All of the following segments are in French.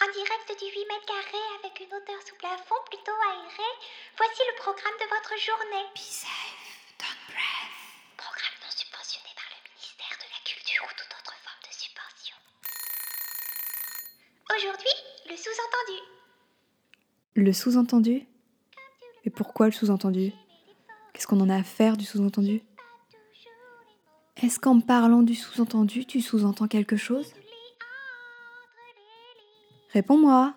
En direct du 8 mètres carrés avec une hauteur sous plafond plutôt aérée, voici le programme de votre journée. Be safe, don't breathe. Programme non subventionné par le ministère de la Culture ou toute autre forme de subvention. Aujourd'hui, le sous-entendu. Le sous-entendu ? Et pourquoi le sous-entendu ? Qu'est-ce qu'on en a à faire du sous-entendu ? Est-ce qu'en parlant du sous-entendu, tu sous-entends quelque chose ? Réponds-moi.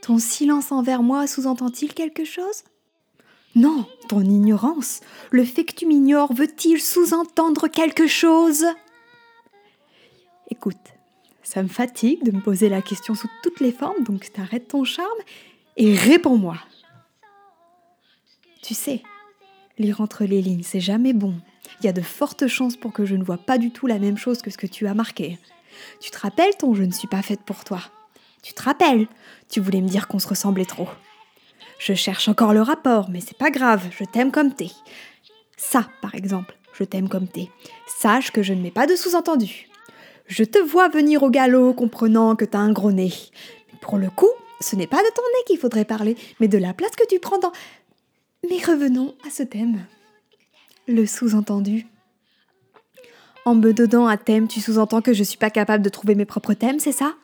Ton silence envers moi sous-entend-il quelque chose ? Non, ton ignorance, le fait que tu m'ignores, veut-il sous-entendre quelque chose ? Écoute, ça me fatigue de me poser la question sous toutes les formes, donc t'arrêtes ton charme et réponds-moi. Tu sais, lire entre les lignes, c'est jamais bon. Il y a de fortes chances pour que je ne vois pas du tout la même chose que ce que tu as marqué. Tu te rappelles ton « je ne suis pas faite pour toi ». Tu te rappelles, tu voulais me dire qu'on se ressemblait trop. Je cherche encore le rapport, mais c'est pas grave, je t'aime comme t'es. Ça, par exemple, je t'aime comme t'es. Sache que je ne mets pas de sous-entendu. Je te vois venir au galop, comprenant que t'as un gros nez. Pour le coup, ce n'est pas de ton nez qu'il faudrait parler, mais de la place que tu prends dans... Mais revenons à ce thème. Le sous-entendu. En me donnant un thème, tu sous-entends que je suis pas capable de trouver mes propres thèmes, c'est ça ?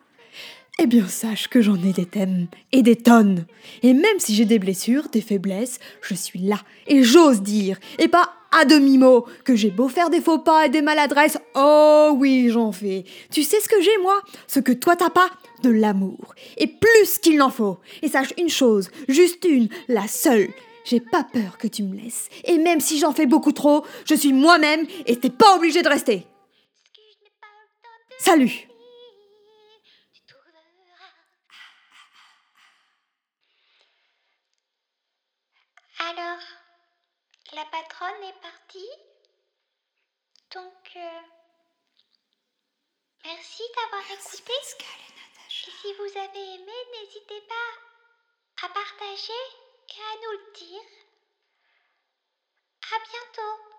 Eh bien, sache que j'en ai des thèmes, et des tonnes. Et même si j'ai des blessures, des faiblesses, je suis là, et j'ose dire, et pas à demi-mot, que j'ai beau faire des faux pas et des maladresses, oh oui, j'en fais. Tu sais ce que j'ai, moi ? Ce que toi t'as pas ? De l'amour. Et plus qu'il n'en faut. Et sache une chose, juste une, la seule. J'ai pas peur que tu me laisses, et même si j'en fais beaucoup trop, je suis moi-même et t'es pas obligé de rester. Salut ! Alors, la patronne est partie, donc merci d'avoir écouté. Pascal et Natacha. Et si vous avez aimé, n'hésitez pas à partager. Et à nous le dire. À bientôt.